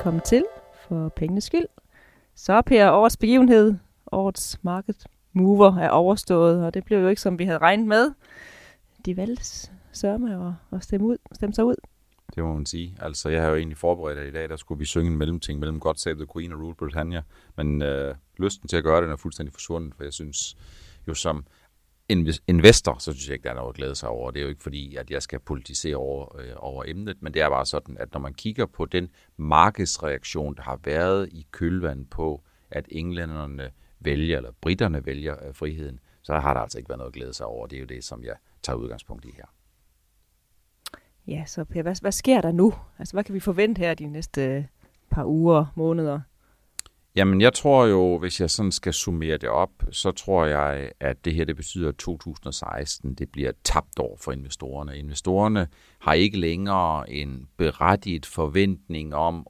velkommen til for pengenes skyld. Så Per, årets begivenhed, årets market mover er overstået, og det blev jo ikke, som vi havde regnet med. De valgte sørme og stemme sig ud. Det må man sige. Altså, jeg har jo egentlig forberedt, at i dag der skulle vi synge en mellemting mellem God Save the Queen og Rule Britannia, men lysten til at gøre den er fuldstændig forsvundet, for jeg synes jo som investor, så synes jeg ikke, der er noget at glæde sig over. Det er jo ikke fordi, at jeg skal politisere over emnet, men det er bare sådan, at når man kigger på den markedsreaktion, der har været i kølvandet på, at englænderne vælger, eller britterne vælger friheden, så har der altså ikke været noget at glæde sig over. Det er jo det, som jeg tager udgangspunkt i her. Ja, så Per, hvad sker der nu? Altså, hvad kan vi forvente her de næste par uger, måneder? Jamen, jeg tror jo, hvis jeg sådan skal summere det op, så tror jeg, at det her, det betyder, at 2016, det bliver et tabt år for investorerne. Investorerne har ikke længere en berettiget forventning om,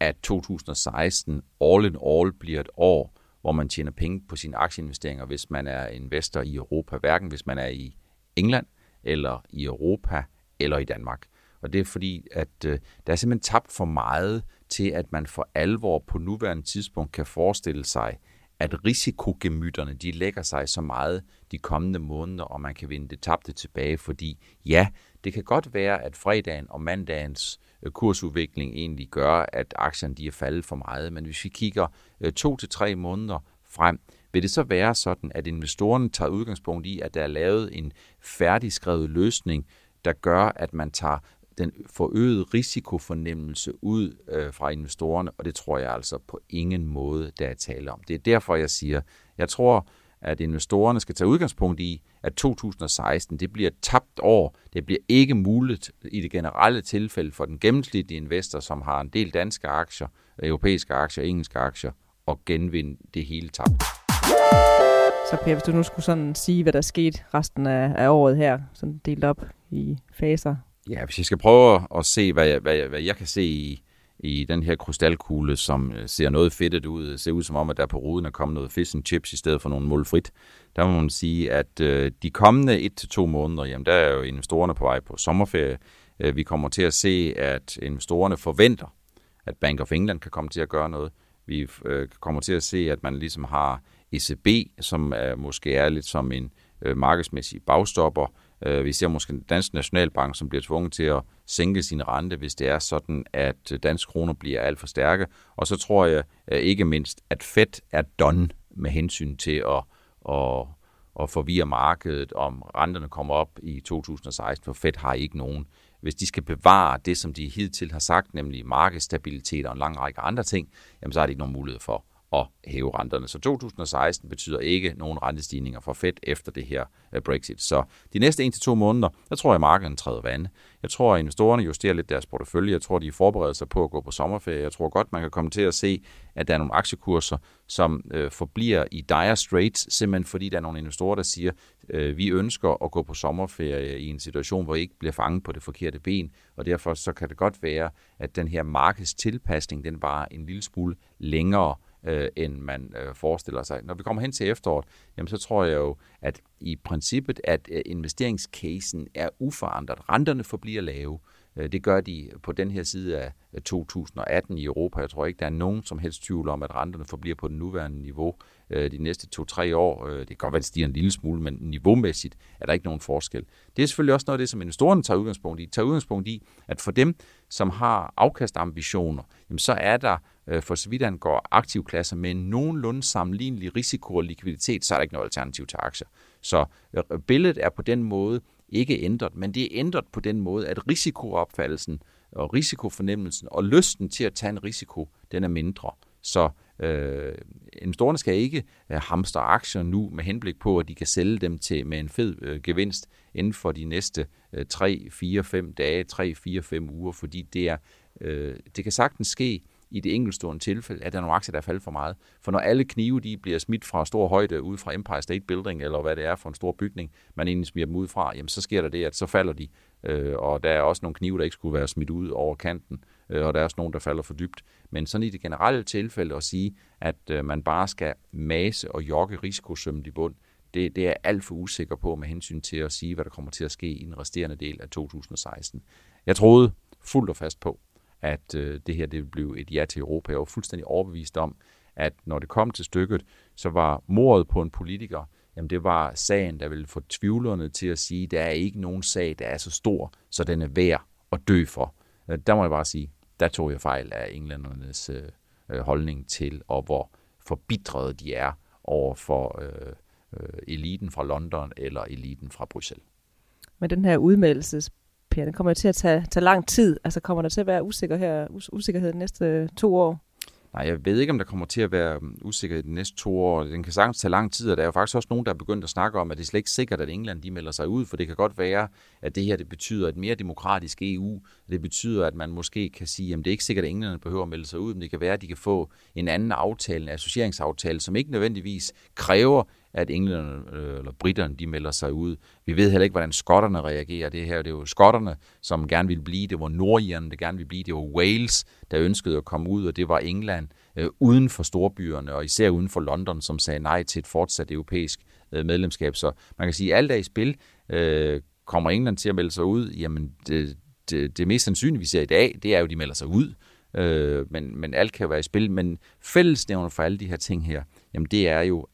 at 2016 all in all bliver et år, hvor man tjener penge på sine aktieinvesteringer, hvis man er investor i Europa, hverken hvis man er i England eller i Europa eller i Danmark. Og det er fordi, at der er simpelthen tabt for meget til, at man for alvor på nuværende tidspunkt kan forestille sig, at risikogemytterne, de lægger sig så meget de kommende måneder, og man kan vinde det tabte tilbage, fordi ja, det kan godt være, at fredagen og mandagens kursudvikling egentlig gør, at aktierne de er faldet for meget, men hvis vi kigger 2 til 3 måneder frem, vil det så være sådan, at investorerne tager udgangspunkt i, at der er lavet en færdigskrevet løsning, der gør, at man tager den forøgede risikofornemmelse ud fra investorerne, og det tror jeg altså på ingen måde, der er tale om. Det er derfor, jeg siger, jeg tror, at investorerne skal tage udgangspunkt i, at 2016, det bliver et tabt år. Det bliver ikke muligt i det generelle tilfælde for den gennemsnitlige investor, som har en del danske aktier, europæiske aktier, engelske aktier, at genvinde det hele tabt. Så Per, hvis du nu skulle sådan sige, hvad der skete resten af året her, sådan delt op i faser. Ja, hvis jeg skal prøve at se, hvad jeg kan se i den her krystalkugle, som ser noget fedtet ud, ser ud som om, at der på ruden er kommet noget fish and chips i stedet for nogle målfrit, der må man sige, at de kommende 1 til 2 måneder, jamen der er jo investorerne på vej på sommerferie. Vi kommer til at se, at investorerne forventer, at Bank of England kan komme til at gøre noget. Vi kommer til at se, at man ligesom har ECB, som måske er lidt som en markedsmæssig bagstopper. Vi ser måske den danske nationalbank, som bliver tvunget til at sænke sin rente, hvis det er sådan, at danske kroner bliver alt for stærke. Og så tror jeg ikke mindst, at Fed er done med hensyn til at forvirre markedet, om renterne kommer op i 2016, for Fed har ikke nogen. Hvis de skal bevare det, som de hidtil har sagt, nemlig markedsstabilitet og en lang række andre ting, jamen så har de ikke nogen mulighed for at hæve renterne. Så 2016 betyder ikke nogen rentestigninger fra Fed efter det her Brexit. Så de næste 1 til 2 måneder, der tror jeg, at markedet træder vande. Jeg tror, at investorerne justerer lidt deres portefølje. Jeg tror, de forbereder sig på at gå på sommerferie. Jeg tror godt, man kan komme til at se, at der er nogle aktiekurser, som forbliver i dire straits, simpelthen fordi der er nogle investorer, der siger, vi ønsker at gå på sommerferie i en situation, hvor I ikke bliver fanget på det forkerte ben, og derfor så kan det godt være, at den her markedstilpasning, den var en lille smule længere, end man forestiller sig. Når vi kommer hen til efteråret, jamen så tror jeg jo, at i princippet, at investeringscasen er uforandret. Renterne forbliver lave. Det gør de på den her side af 2018 i Europa. Jeg tror ikke, der er nogen som helst tvivl om, at renterne forbliver på det nuværende niveau de næste 2-3 år. Det kan godt være, at det stiger en lille smule, men niveaumæssigt er der ikke nogen forskel. Det er selvfølgelig også noget af det, som investorerne tager udgangspunkt i. Tager udgangspunkt i, at for dem, som har afkastambitioner, jamen så er der for så vidt angår aktivklasser med nogenlunde sammenlignelig risiko og likviditet, så er der ikke noget alternativ til aktier. Så billedet er på den måde ikke ændret, men det er ændret på den måde, at risikoopfattelsen og risikofornemmelsen og lysten til at tage en risiko, den er mindre. Så investorerne skal ikke hamstre aktier nu med henblik på, at de kan sælge dem til med en fed gevinst inden for de næste 3-4-5 dage, 3-4-5 uger, fordi det kan sagtens ske i det enkeltstående tilfælde, at der er nogle aktier, der er faldet for meget. For når alle knive de bliver smidt fra stor højde ud fra Empire State Building, eller hvad det er for en stor bygning, man egentlig smider dem ud fra, jamen så sker der det, at så falder de. Og der er også nogle knive, der ikke skulle være smidt ud over kanten, og der er også nogle, der falder for dybt. Men sådan i det generelle tilfælde at sige, at man bare skal mase og jogge risikosømmet i bund, det er jeg alt for usikker på med hensyn til at sige, hvad der kommer til at ske i den resterende del af 2016. Jeg troede fuldt og fast på, at det her det ville blive et ja til Europa. Jeg var fuldstændig overbevist om, at når det kom til stykket, så var mordet på en politiker, jamen det var sagen, der ville få tvivlerne til at sige, der er ikke nogen sag, der er så stor, så den er værd at dø for. Der må jeg bare sige, der tog jeg fejl af englændernes holdning til, og hvor forbitrede de er over for eliten fra London eller eliten fra Bruxelles. Men den her udmeldelse, Per, den kommer jo til at tage lang tid. Altså kommer der til at være usikkerhed de næste 2 år? Nej, jeg ved ikke, om der kommer til at være usikkerhed de næste 2 år. Den kan sagtens tage lang tid, og der er jo faktisk også nogen, der er begyndt at snakke om, at det er slet ikke sikkert, at England de melder sig ud, for det kan godt være, at det her det betyder et mere demokratisk EU. Det betyder, at man måske kan sige, at det er ikke sikkert, at England behøver at melde sig ud, men det kan være, at de kan få en anden aftale, en associeringsaftale, som ikke nødvendigvis kræver, at englænderne eller britterne, de melder sig ud. Vi ved heller ikke, hvordan skotterne reagerer det her. Det er jo skotterne, som gerne ville blive. Det var nordirerne, der gerne ville blive. Det var Wales, der ønskede at komme ud, og det var England uden for storbyerne, og især uden for London, som sagde nej til et fortsat europæisk medlemskab. Så man kan sige, at alt er i spil. Kommer England til at melde sig ud? Jamen, det mest sandsynlige, vi ser i dag, det er jo, at de melder sig ud. Men alt kan være i spil. Men fællesnævner for alle de her ting her, jamen det er jo,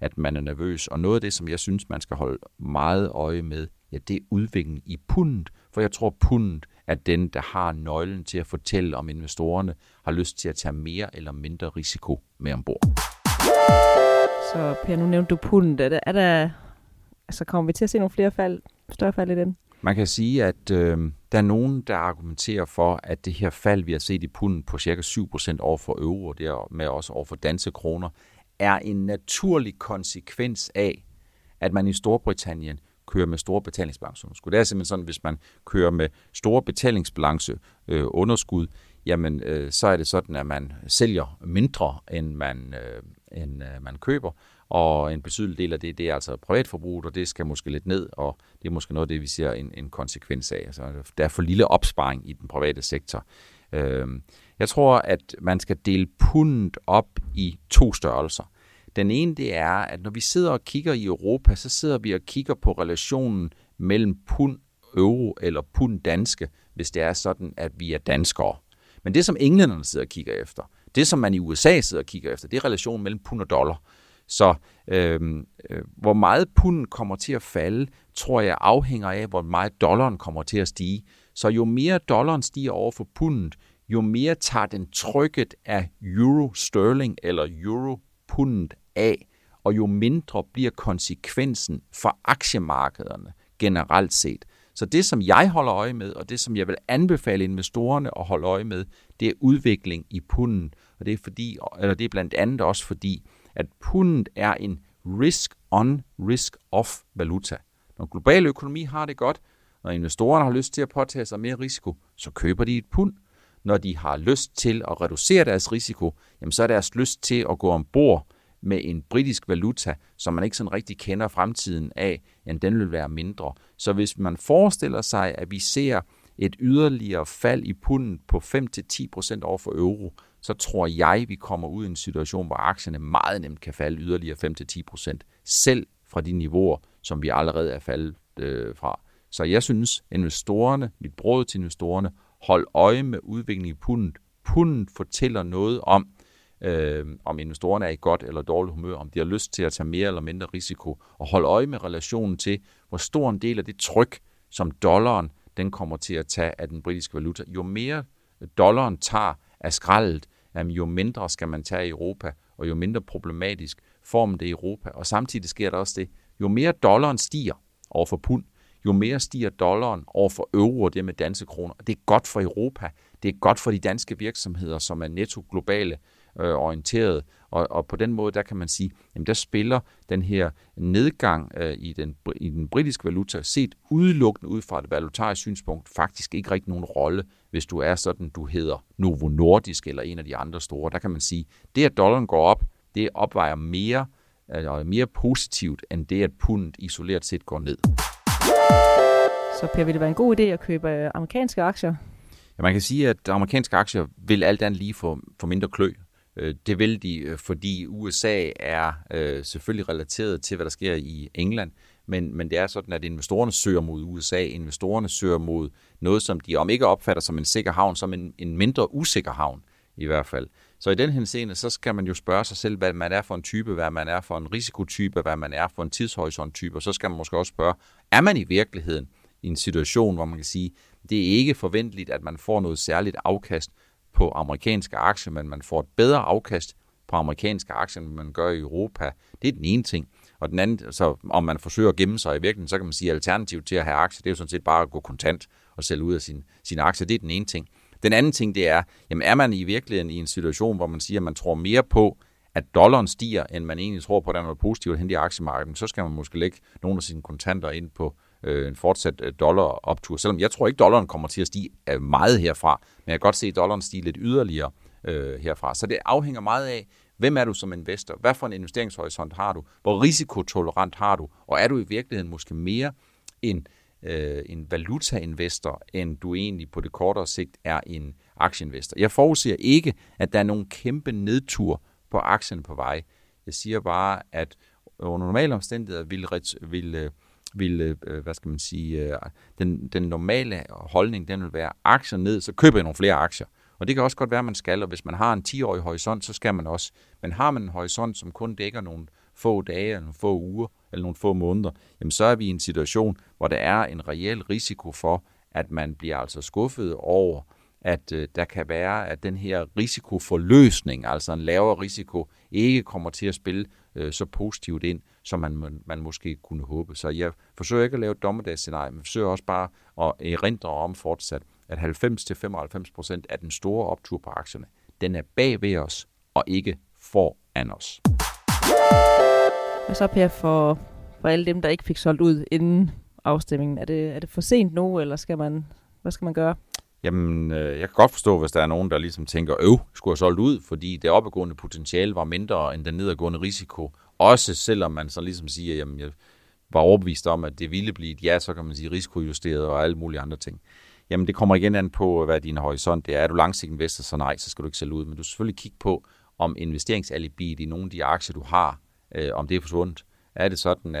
at man er nervøs. Og noget af det, som jeg synes, man skal holde meget øje med, ja, det er udviklingen i pundet. For jeg tror, pundet er den, der har nøglen til at fortælle, om investorerne har lyst til at tage mere eller mindre risiko med ombord. Så Per, nu nævnte du pundet. Altså kommer vi til at se nogle flere fald, større fald i den? Man kan sige, at der er nogen, der argumenterer for, at det her fald, vi har set i pundet på ca. 7% over for euro, og dermed også over for danske kroner, er en naturlig konsekvens af, at man i Storbritannien kører med store betalingsbalanceunderskud. Det er simpelthen sådan, at hvis man kører med store betalingsbalanceunderskud, jamen så er det sådan, at man sælger mindre, end man køber, og en betydelig del af det er altså privatforbrug, og det skal måske lidt ned, og det er måske noget af det, vi ser en konsekvens af. Altså, der er for lille opsparing i den private sektor. Jeg tror, at man skal dele pundet op i 2 størrelser. Den ene, det er, at når vi sidder og kigger i Europa, så sidder vi og kigger på relationen mellem pund euro eller pund danske, hvis det er sådan, at vi er danskere. Men det, som englænderne sidder og kigger efter, det, som man i USA sidder og kigger efter, det er relationen mellem pund og dollar. Så hvor meget punden kommer til at falde, tror jeg afhænger af, hvor meget dollaren kommer til at stige. Så jo mere dollaren stiger over for pundet, jo mere tager den trykket af euro-sterling eller euro-pundet af, og jo mindre bliver konsekvensen for aktiemarkederne generelt set. Så det, som jeg holder øje med, og det, som jeg vil anbefale investorerne at holde øje med, det er udvikling i pundet. Og det er blandt andet også fordi, at pundet er en risk-on, risk-off valuta. Når global økonomi har det godt, når investorerne har lyst til at påtage sig mere risiko, så køber de et pund. Når de har lyst til at reducere deres risiko, jamen så er deres lyst til at gå ombord med en britisk valuta, som man ikke sådan rigtig kender fremtiden af, jamen den vil være mindre. Så hvis man forestiller sig, at vi ser et yderligere fald i pundet på 5-10% over for euro, så tror jeg, vi kommer ud i en situation, hvor aktierne meget nemt kan falde yderligere 5-10%, selv fra de niveauer, som vi allerede er faldet fra. Så jeg synes, investorerne, mit råd til investorerne, hold øje med udviklingen i pundet. Pundet fortæller noget om, om investorerne er i godt eller dårligt humør, om de har lyst til at tage mere eller mindre risiko, og hold øje med relationen til, hvor stor en del af det tryk, som dollaren den kommer til at tage af den britiske valuta. Jo mere dollaren tager af skraldet, jo mindre skal man tage i Europa, og jo mindre problematisk formen det i Europa. Og samtidig sker der også det, jo mere dollaren stiger over for pund, jo mere stiger dollaren over for euro og det med danske kroner. Det er godt for Europa, det er godt for de danske virksomheder, som er netto globale orienterede, og på den måde, der kan man sige, jamen der spiller den her nedgang i den britiske valuta, set udelukkende ud fra et valutarisk synspunkt, faktisk ikke rigtig nogen rolle, hvis du er sådan, du hedder Novo Nordisk eller en af de andre store. Der kan man sige, det at dollaren går op, det opvejer mere positivt, end det at pundet isoleret set går ned. Så Per, vil det være en god idé at købe amerikanske aktier? Ja, man kan sige, at amerikanske aktier vil alt andet lige få mindre klø. Det vil de, fordi USA er selvfølgelig relateret til, hvad der sker i England, Men det er sådan, at investorerne søger mod USA, investorerne søger mod noget, som de om ikke opfatter som en sikker havn, som en mindre usikker havn i hvert fald. Så i den henseende, så skal man jo spørge sig selv, hvad man er for en type, hvad man er for en risikotype, hvad man er for en tidshorisont-type, og så skal man måske også spørge, er man i virkeligheden i en situation, hvor man kan sige, det er ikke forventeligt, at man får noget særligt afkast på amerikanske aktier, men man får et bedre afkast på amerikanske aktier, end man gør i Europa. Det er den ene ting. Og den anden, så om man forsøger at gemme sig i virkeligheden, så kan man sige, at alternativet til at have aktier, det er jo sådan set bare at gå kontant og sælge ud af sine aktier. Det er den ene ting. Den anden ting, det er, jamen er man i virkeligheden i en situation, hvor man siger, at man tror mere på, at dollaren stiger, end man egentlig tror på, at der er noget positivt hen i aktiemarkedet, så skal man måske lægge nogle af sine kontanter ind på en fortsat dollaroptur. Selvom jeg tror ikke, dollaren kommer til at stige meget herfra, men jeg kan godt se, at dollaren stiger lidt yderligere herfra. Så det afhænger meget af, hvem er du som investor? Hvad for en investeringshorisont har du? Hvor risikotolerant har du? Og er du i virkeligheden måske mere en valutainvestor, end du egentlig på det kortere sigt er en aktieinvestor? Jeg forudser ikke, at der er nogen kæmpe nedtur på aktien på vej. Jeg siger bare, at under normale omstændigheder vil hvad skal man sige, den normale holdning, den vil være aktier ned, så køber jeg nogle flere aktier. Og det kan også godt være, at man skal, og hvis man har en 10-årig horisont, så skal man også. Men har man en horisont, som kun dækker nogle få dage, eller nogle få uger, eller nogle få måneder, jamen så er vi i en situation, hvor der er en reel risiko for, at man bliver altså skuffet over, at der kan være, at den her risikoforløsning, altså en lavere risiko, ikke kommer til at spille så positivt ind, som man måske kunne håbe. Så jeg forsøger ikke at lave et dommedagsscenarie, men forsøger også bare at erindre om fortsat, at 90-95% af den store optur på aktierne, den er bag ved os og ikke foran os. Og så Per, for alle dem, der ikke fik solgt ud inden afstemningen, er det for sent nu, eller hvad skal man gøre? Jamen, jeg kan godt forstå, hvis der er nogen, der ligesom tænker, skulle jeg solgt ud, fordi det opadgående potentiale var mindre end den nedadgående risiko. Også selvom man så ligesom siger, jamen jeg var overbevist om, at det ville blive et ja, så kan man sige risikojusteret og alle mulige andre ting. Jamen det kommer igen an på, hvad din horisont er. Er du langsigtet investor, så nej, så skal du ikke sælge ud. Men du skal selvfølgelig kigge på, om investeringsalibiet i nogle af de aktier, du har, om det er forsvundet. Er det sådan,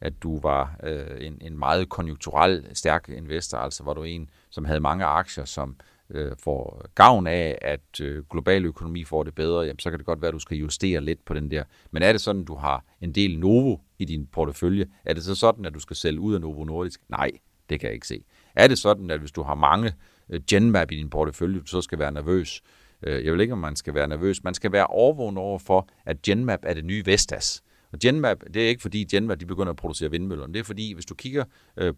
at du var en meget konjunkturel stærk investor, altså var du en, som havde mange aktier, som får gavn af, at global økonomi får det bedre, jamen, så kan det godt være, at du skal justere lidt på den der. Men er det sådan, at du har en del Novo i din portefølje? Er det så sådan, at du skal sælge ud af Novo Nordisk? Nej, det kan jeg ikke se. Er det sådan, at hvis du har mange Genmab i din portefølje, så skal være nervøs? Jeg vil ikke, om man skal være nervøs. Man skal være overvågen over for, at Genmab er det nye Vestas. Og Genmab, det er ikke fordi Genmab, de begynder at producere vindmøller. Men det er fordi, hvis du kigger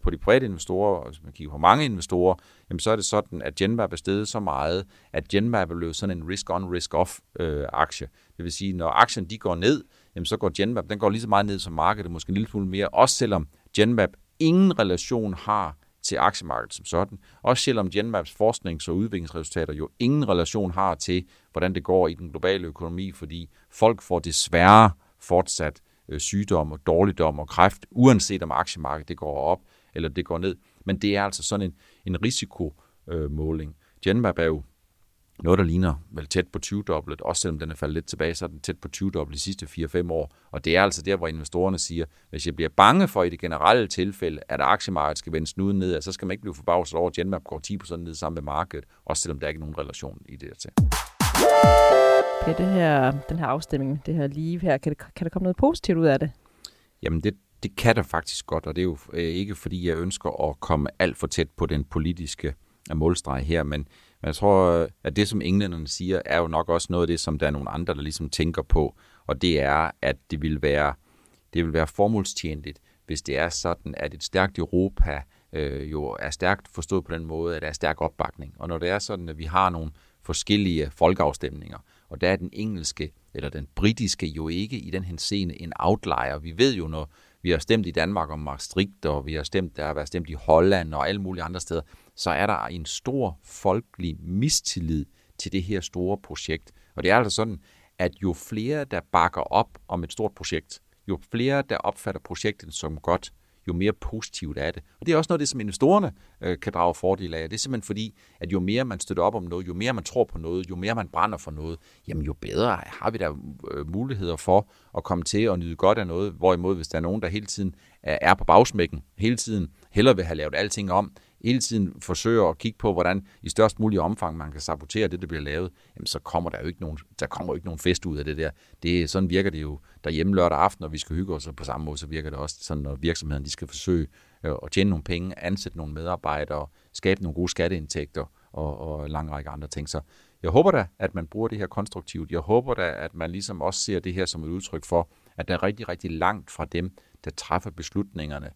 på de private investorer, og hvis man kigger på mange investorer, jamen, så er det sådan, at Genmab er steget så meget, at Genmab er blevet sådan en risk-on, risk-off aktie. Det vil sige, når aktien de går ned, jamen, så går Genmab, den går lige så meget ned som markedet, måske en lille smule mere, også selvom Genmab ingen relation har til aktiemarkedet som sådan. Også selvom Genmaps forsknings- og udviklingsresultater jo ingen relation har til, hvordan det går i den globale økonomi, fordi folk får desværre fortsat sygdom og dårligdom og kræft, uanset om aktiemarkedet det går op eller det går ned. Men det er altså sådan en risikomåling. Genmap er jo noget, der ligner vel tæt på 20-doblet, også selvom den er faldet lidt tilbage, så er den tæt på 20-doblet de sidste 4-5 år. Og det er altså der, hvor investorerne siger, hvis jeg bliver bange for i det generelle tilfælde, at aktiemarkedet skal vende snuden ned, så skal man ikke blive forbavset over, at Genmap går 10% ned sammen med markedet, også selvom der ikke er nogen relation i det til. Ja, den her afstemning, det her live her, kan der komme noget positivt ud af det? Jamen det kan der faktisk godt, og det er jo ikke fordi, jeg ønsker at komme alt for tæt på den politiske målstreg her, men jeg tror, at det som englænderne siger, er jo nok også noget af det, som der er nogle andre, der ligesom tænker på, og det er, at det vil være formålstjenligt, hvis det er sådan, at et stærkt Europa jo er stærkt forstået på den måde, at der er stærk opbakning. Og når det er sådan, at vi har nogle forskellige folkeafstemninger, og der er den engelske eller den britiske jo ikke i den henseende en outlier. Vi ved jo, når vi har stemt i Danmark om Maastricht, og vi har stemt, der har været stemt i Holland og alle mulige andre steder, så er der en stor folkelig mistillid til det her store projekt. Og det er altså sådan, at jo flere, der bakker op om et stort projekt, jo flere, der opfatter projektet som godt, jo mere positivt er det. Og det er også noget, det som investorerne kan drage fordel af. Det er simpelthen fordi, at jo mere man støtter op om noget, jo mere man tror på noget, jo mere man brænder for noget, jamen jo bedre har vi da muligheder for at komme til at nyde godt af noget. Hvorimod, hvis der er nogen, der hele tiden er på bagsmækken, hele tiden hellere vil have lavet alting om, hele tiden forsøger at kigge på, hvordan i størst mulig omfang man kan sabotere det, der bliver lavet, jamen så kommer der jo ikke nogen, fest ud af det der. Det, sådan virker det jo derhjemme lørdag aften, og vi skal hygge os, og på samme måde så virker det også sådan, når virksomheden de skal forsøge at tjene nogle penge, ansætte nogle medarbejdere, skabe nogle gode skatteindtægter og en lang række andre ting. Så jeg håber da, at man bruger det her konstruktivt. Jeg håber da, at man ligesom også ser det her som et udtryk for, at der er rigtig, rigtig langt fra dem, der træffer beslutningerne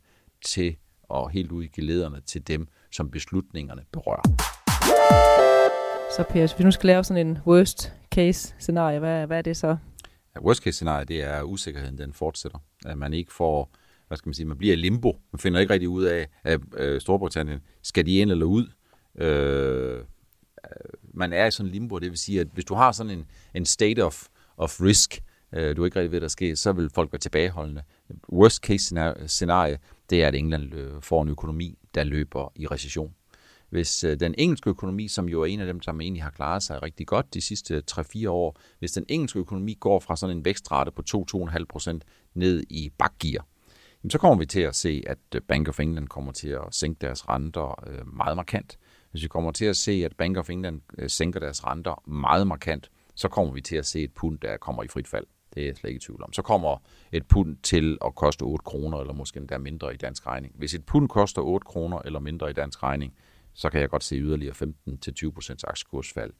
til og helt ud i gelederne til dem, som beslutningerne berører. Så Per, hvis vi nu skal lave sådan en worst case scenarie, hvad er det så? Ja, worst case scenarie, det er usikkerheden, den fortsætter. At man ikke får, man bliver i limbo. Man finder ikke rigtig ud af, at Storbritannien skal de ind eller ud. Man er i sådan en limbo, det vil sige, at hvis du har sådan en state of risk, du er ikke rigtig ved, der sker, så vil folk være tilbageholdende. Worst case scenarie, det er, at England får en økonomi, der løber i recession. Hvis den engelske økonomi, som jo er en af dem, som egentlig har klaret sig rigtig godt de sidste 3-4 år, hvis den engelske økonomi går fra sådan en vækstrate på 2-2,5% ned i bakgear, så kommer vi til at se, at Bank of England kommer til at sænke deres renter meget markant. Hvis vi kommer til at se, at Bank of England sænker deres renter meget markant, så kommer vi til at se et pund, der kommer i frit fald. Det er jeg slet ikke i tvivl om. Så kommer et pund til at koste 8 kroner eller måske endda mindre i dansk regning. Hvis et pund koster 8 kroner eller mindre i dansk regning, så kan jeg godt se yderligere 15-20% aktiekursfald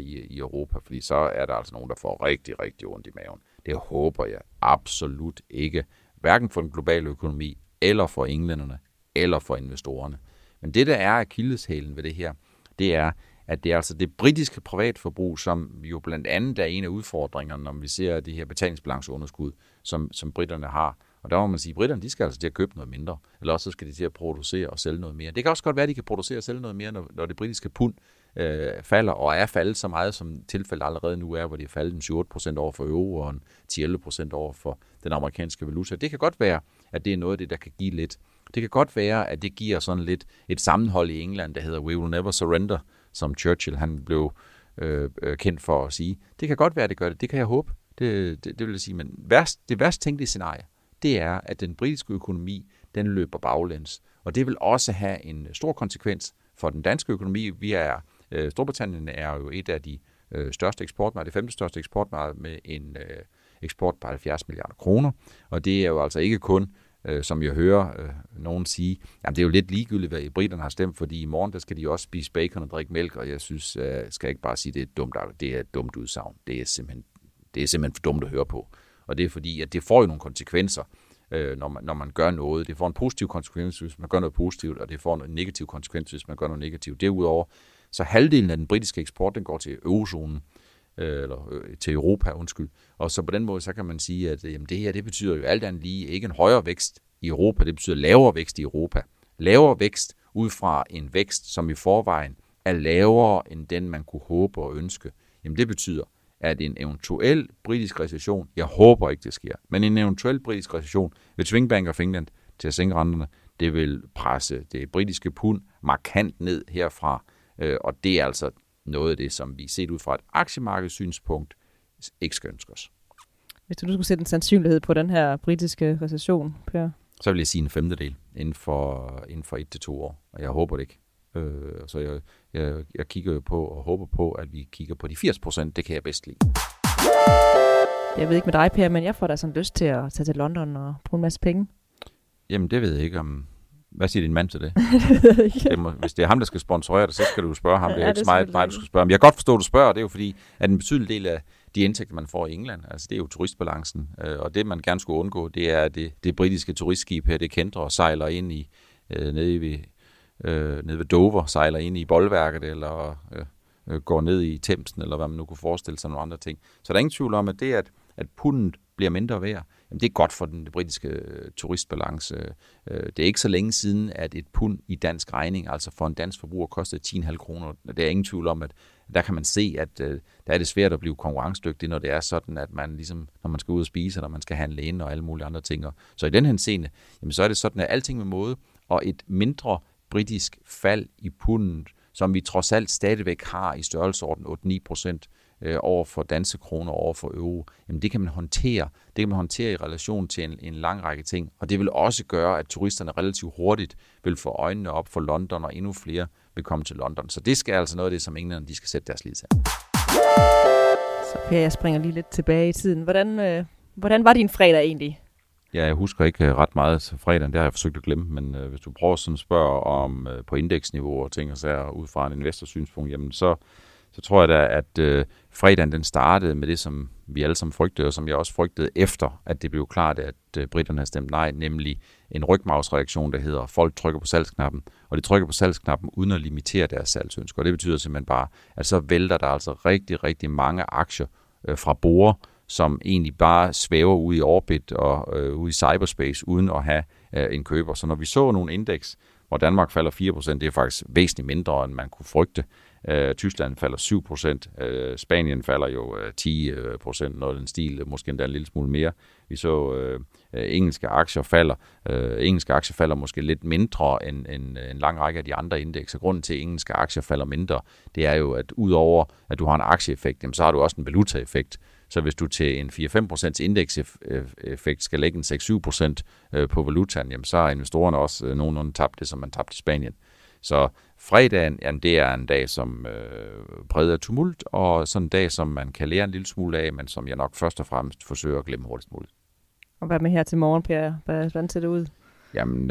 i Europa, fordi så er der altså nogen, der får rigtig, rigtig ondt i maven. Det håber jeg absolut ikke, hverken for den globale økonomi, eller for englænderne, eller for investorerne. Men det, der er akilleshælen ved det her, det er, at det er altså det britiske privatforbrug, som jo blandt andet er en af udfordringerne, når vi ser det her betalingsbalanceunderskud, som britterne har. Og der må man sige, at britterne de skal altså til at købe noget mindre, eller også skal de til at producere og sælge noget mere. Det kan også godt være, at de kan producere og sælge noget mere, når det britiske pund falder, og er faldet så meget, som tilfældet allerede nu er, hvor de er faldet en 7-8% over for euro, og en 10-11% over for den amerikanske valuta. Det kan godt være, at det er noget af det, der kan give lidt. Det kan godt være, at det giver sådan lidt et sammenhold i England, der hedder "We will never surrender", som Churchill han blev kendt for at sige. Det kan godt være, at det gør det. Det kan jeg håbe. Det vil jeg sige. Men det værst tænkelige scenarie, det er, at den britiske økonomi, den løber baglæns. Og det vil også have en stor konsekvens for den danske økonomi. Storbritannien er jo et af de største eksportmarkeder, det femte største eksportmarked med en eksport på 70 milliarder kroner. Og det er jo altså ikke kun, som jeg hører nogen sige, jamen det er jo lidt ligegyldigt, hvad briterne har stemt, fordi i morgen, der skal de også spise bacon og drikke mælk, og jeg synes, skal ikke bare sige, det er dumt, det er et dumt udsagn. Det er simpelthen for dumt at høre på. Og det er fordi, at det får jo nogle konsekvenser, når man gør noget. Det får en positiv konsekvens, hvis man gør noget positivt, og det får en negativ konsekvens, hvis man gør noget negativt. Derudover, så halvdelen af den britiske eksport, den går til eurozonen, eller til Europa, Og så på den måde, så kan man sige, at jamen, det her, det betyder jo alt andet lige ikke en højere vækst i Europa, det betyder lavere vækst i Europa. Lavere vækst ud fra en vækst, som i forvejen er lavere end den, man kunne håbe og ønske. Jamen det betyder, at en eventuel britisk recession, jeg håber ikke, det sker, men en eventuel britisk recession vil tvinge Bank of England til at sænke renterne. Det vil presse det britiske pund markant ned herfra, og det er altså noget af det, som vi set ud fra et aktiemarkedssynspunkt, ikke skal ønske os. Hvis du nu skulle sætte en sandsynlighed på den her britiske recession, Per? Så vil jeg sige en femtedel inden for 1-2 år, og jeg håber det ikke. Så jeg kigger jo på og håber på, at vi kigger på de 80%, det kan jeg bedst lide. Jeg ved ikke med dig, Per, men jeg får da sådan lyst til at tage til London og bruge en masse penge. Jamen, det ved jeg ikke om. Hvad siger din mand til det? Hvis det er ham, der skal sponsorere dig, så skal du spørge ham. Det er ikke mig, du skal spørge ham. Jeg kan godt forstå, at du spørger, det er jo fordi, at en betydelig del af de indtægter, man får i England, altså det er jo turistbalancen. Og det, man gerne skulle undgå, det er, at det britiske turistskib her, det kender og sejler ind i, nede ved Dover, sejler ind i bolværket, eller går ned i Themsen, eller hvad man nu kunne forestille sig, nogle andre ting. Så der er ingen tvivl om, at pundet bliver mindre værd. jamen det er godt for den britiske turistbalance. Det er ikke så længe siden, at et pund i dansk regning, altså for en dansk forbruger, kostede 10,5 kroner. Der er ingen tvivl om, at der kan man se, at der er det svært at blive konkurrencedygtig, når det er sådan, at man ligesom, når man skal ud og spise, og når man skal handle ind og alle mulige andre ting. Så i den henseende, jamen så er det sådan, at alting med måde, og et mindre britisk fald i pundet, som vi trods alt stadigvæk har i størrelsesorden 8-9% over for danske kroner, over for euro, jamen det kan man håndtere. Det kan man håndtere i relation til en lang række ting, og det vil også gøre, at turisterne relativt hurtigt vil få øjnene op for London, og endnu flere vil komme til London. Så det skal altså noget af det, som englænderne de skal sætte deres lid til. Så Per, jeg springer lige lidt tilbage i tiden. Hvordan var din fredag egentlig? Ja, jeg husker ikke ret meget til fredagen, det har jeg forsøgt at glemme, men hvis du prøver sådan at spørge om på indeksniveau og ting og sager ud fra en investorsynspunkt, jamen så tror jeg da, at fredagen den startede med det, som vi alle sammen frygtede, og som jeg også frygtede efter, at det blev klart, at briterne havde stemt nej, nemlig en rygmarvsreaktion, der hedder, folk trykker på salgsknappen, og de trykker på salgsknappen uden at limitere deres salgsønsker. Og det betyder simpelthen bare, at så vælter der altså rigtig, rigtig mange aktier fra bordet, som egentlig bare svæver ud i orbit og ud i cyberspace, uden at have en køber. Så når vi så nogle indeks, hvor Danmark falder 4%, det er faktisk væsentligt mindre, end man kunne frygte. Tyskland falder 7%, Spanien falder jo 10%, noget af den stil, måske endda en lille smule mere. Vi så engelske aktier falder. Engelske aktier falder måske lidt mindre end en lang række af de andre indekser. Grunden til, at engelske aktier falder mindre, det er jo, at udover at du har en aktieeffekt, så har du også en valutaeffekt. Så hvis du til en 4-5% indekseffekt skal lægge en 6-7% på valutaen, jamen så har investorerne også nogenlunde tabt det, som man tabte i Spanien. Så fredagen, jamen det er en dag, som præger tumult, og sådan en dag, som man kan lære en lille smule af, men som jeg nok først og fremmest forsøger at glemme hurtigst muligt. Og hvad med her til morgen, Per? Hvordan ser det ud? Jamen,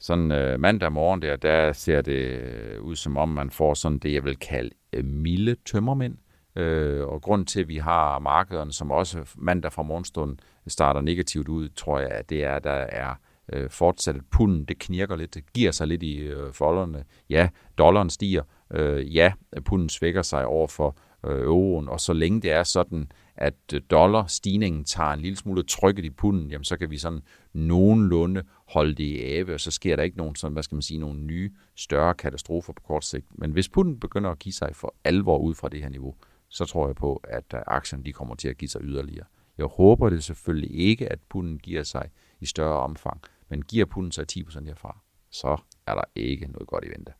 sådan mandag morgen der ser det ud, som om man får sådan det, jeg vil kalde milde tømmermænd. Og grund til, at vi har markederne, som også mandag fra morgenstunden starter negativt ud, tror jeg, at det er, at der er fortsat punden, det knirker lidt, det giver sig lidt i folderne. Ja, dollaren stiger. Ja, punden svækker sig over for euroen, og så længe det er sådan, at dollarstigningen tager en lille smule trykket i punden, jamen så kan vi sådan nogenlunde holde det i ave, og så sker der ikke nogen sådan, hvad skal man sige, nogle nye, større katastrofer på kort sigt. Men hvis punden begynder at give sig for alvor ud fra det her niveau, så tror jeg på, at aktierne de kommer til at give sig yderligere. Jeg håber det selvfølgelig ikke, at punden giver sig i større omfang, men giver punden sig 10% herfra, så er der ikke noget godt i vente.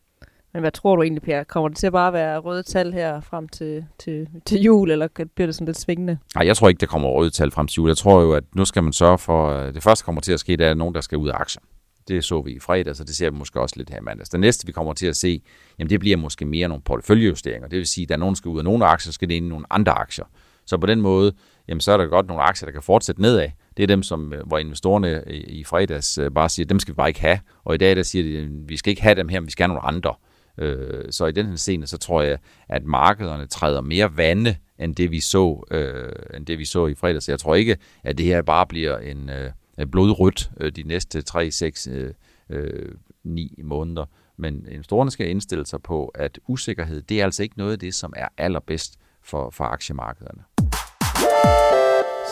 Men hvad tror du egentlig, Per? Kommer det til at bare være røde tal her frem til jul, eller bliver det sådan lidt svingende? Nej, jeg tror ikke, der kommer røde tal frem til jul. Jeg tror jo, at nu skal man sørge for, at det første kommer til at ske, det er nogen, der skal ud af aktier. Det så vi i fredag, så det ser vi måske også lidt her i mandags. Det næste, vi kommer til at se, jamen det bliver måske mere nogle porteføljejusteringer. Det vil sige, at der er nogen, der skal ud af nogle aktier, skal det ind i nogle andre aktier. Så på den måde, jamen så er der godt nogle aktier, der kan fortsætte nedad. Det er dem, hvor investorerne i fredags bare siger, dem skal vi bare ikke have. Og i dag, der siger de, vi skal ikke have dem her, men vi skal have nogle andre. Så i den her scene, så tror jeg, at markederne træder mere vande, end det vi så i fredags. Så jeg tror ikke, at det her bare bliver en blodrødt de næste 3, 6, 9 måneder. Men investorerne skal indstille sig på, at usikkerhed, det er altså ikke noget af det, som er allerbedst for aktiemarkederne.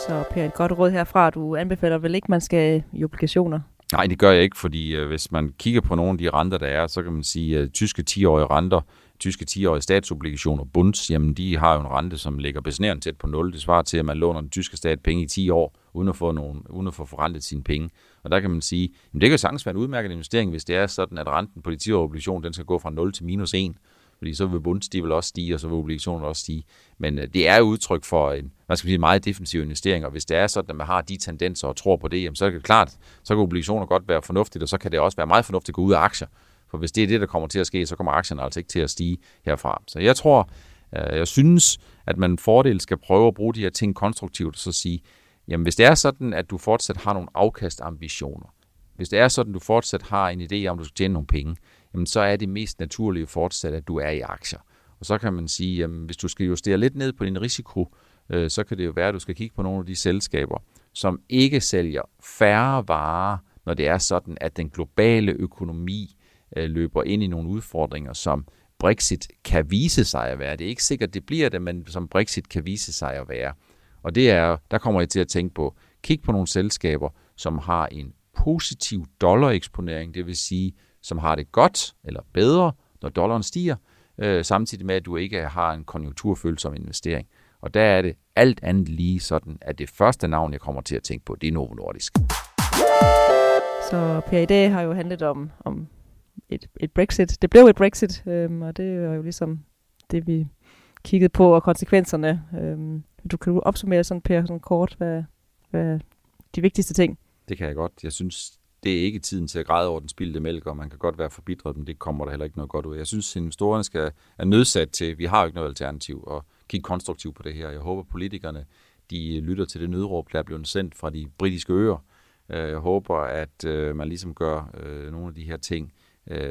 Så Per, et godt råd herfra. Du anbefaler vel ikke, man skal i obligationer? Nej, det gør jeg ikke, fordi hvis man kigger på nogle af de renter, der er, så kan man sige, at tyske 10-årige renter, tyske 10-årige statsobligationer, bunds, jamen de har jo en rente, som ligger besnærende tæt på 0. Det svarer til, at man låner den tyske stat penge i 10 år, uden at få forrentet sine penge. Og der kan man sige, at det kan sagtens være en udmærket investering, hvis det er sådan, at renten på de 10-årige obligationer, den skal gå fra 0 til -1, fordi så vil bunds, de vil også stige, og så vil obligationerne også stige. Men det er udtryk for en, man skal sige, meget defensiv investering, og hvis det er sådan, at man har de tendenser og tror på det, jamen så er det klart, så kan obligationer godt være fornuftigt, og så kan det også være meget fornuftigt at gå ud af aktier. For hvis det er det, der kommer til at ske, så kommer aktierne altså ikke til at stige herfra. Så jeg synes, at man fordel skal prøve at bruge de her ting konstruktivt, og så sige, jamen hvis det er sådan, at du fortsat har nogle afkastambitioner, hvis det er sådan, at du fortsat har en idé om, du skal tjene nogle penge, jamen så er det mest naturlige fortsat, at du er i aktier. Og så kan man sige, at hvis du skal justere lidt ned på din risiko, så kan det jo være, at du skal kigge på nogle af de selskaber, som ikke sælger færre varer, når det er sådan, at den globale økonomi løber ind i nogle udfordringer, som Brexit kan vise sig at være. Det er ikke sikkert, det bliver det, men som Brexit kan vise sig at være. Og der kommer jeg til at tænke på Kig på nogle selskaber, som har en positiv dollareksponering, det vil sige, som har det godt eller bedre, når dollaren stiger, samtidig med, at du ikke har en konjunkturfølsom investering. Og der er det alt andet lige sådan, at det første navn, jeg kommer til at tænke på, det er Novo Nordisk. Så Per, i dag har jo handlet om et Brexit. Det blev et Brexit, og det er jo ligesom det, vi kiggede på, og konsekvenserne. Du kan opsummere sådan, Per, sådan kort, hvad de vigtigste ting? Det kan jeg godt. Jeg synes, det er ikke tiden til at græde over den spildte mælk, og man kan godt være forbitret, men det kommer der heller ikke noget godt ud. Jeg synes, investorerne er nødsat til, vi har jo ikke noget alternativ, og kigge konstruktivt på det her. Jeg håber, politikerne de lytter til det nødråb, der er blevet sendt fra de britiske øer. Jeg håber, at man ligesom gør nogle af de her ting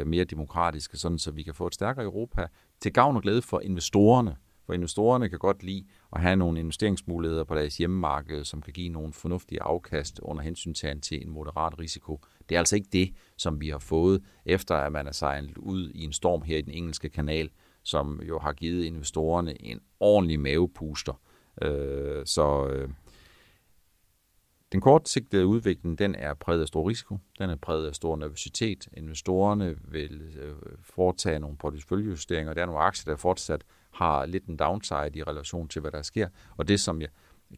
mere demokratiske, sådan så vi kan få et stærkere Europa til gavn og glæde for investorerne. For investorerne kan godt lide at have nogle investeringsmuligheder på deres hjemmemarked, som kan give nogle fornuftige afkast under hensyntagen til en moderat risiko. Det er altså ikke det, som vi har fået, efter at man er sejlet ud i en storm her i den engelske kanal, som jo har givet investorerne en ordentlig mavepuster. Så den kortsigtede udvikling, den er præget af stor risiko, den er præget af stor nervøsitet. Investorerne vil foretage nogle porteføljejusteringer, og der er nogle aktier, der fortsat har lidt en downside i relation til, hvad der sker. Og det, som jeg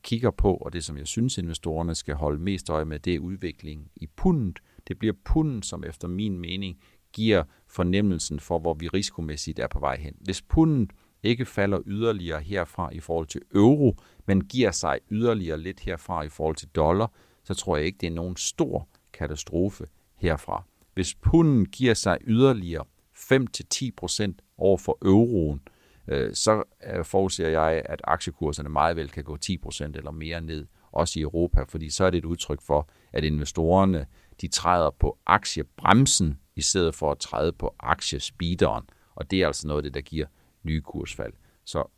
kigger på, og det, som jeg synes, investorerne skal holde mest øje med, det er udviklingen i pundet. Det bliver pundet, som efter min mening giver fornemmelsen for, hvor vi risikomæssigt er på vej hen. Hvis pundet ikke falder yderligere herfra i forhold til euro, men giver sig yderligere lidt herfra i forhold til dollar, så tror jeg ikke, det er nogen stor katastrofe herfra. Hvis pundet giver sig yderligere 5-10% over for euroen, så forudser jeg, at aktiekurserne meget vel kan gå 10% eller mere ned, også i Europa, fordi så er det et udtryk for, at investorerne de træder på aktiebremsen, i stedet for at træde på aktiespeederen, og det er altså noget af det, der giver nye kursfald. Så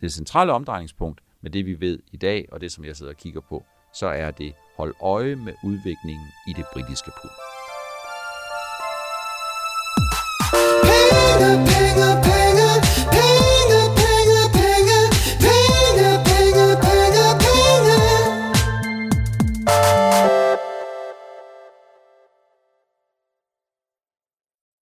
det centrale omdrejningspunkt med det, vi ved i dag, og det, som jeg sidder og kigger på, så er det hold øje med udviklingen i det britiske pund.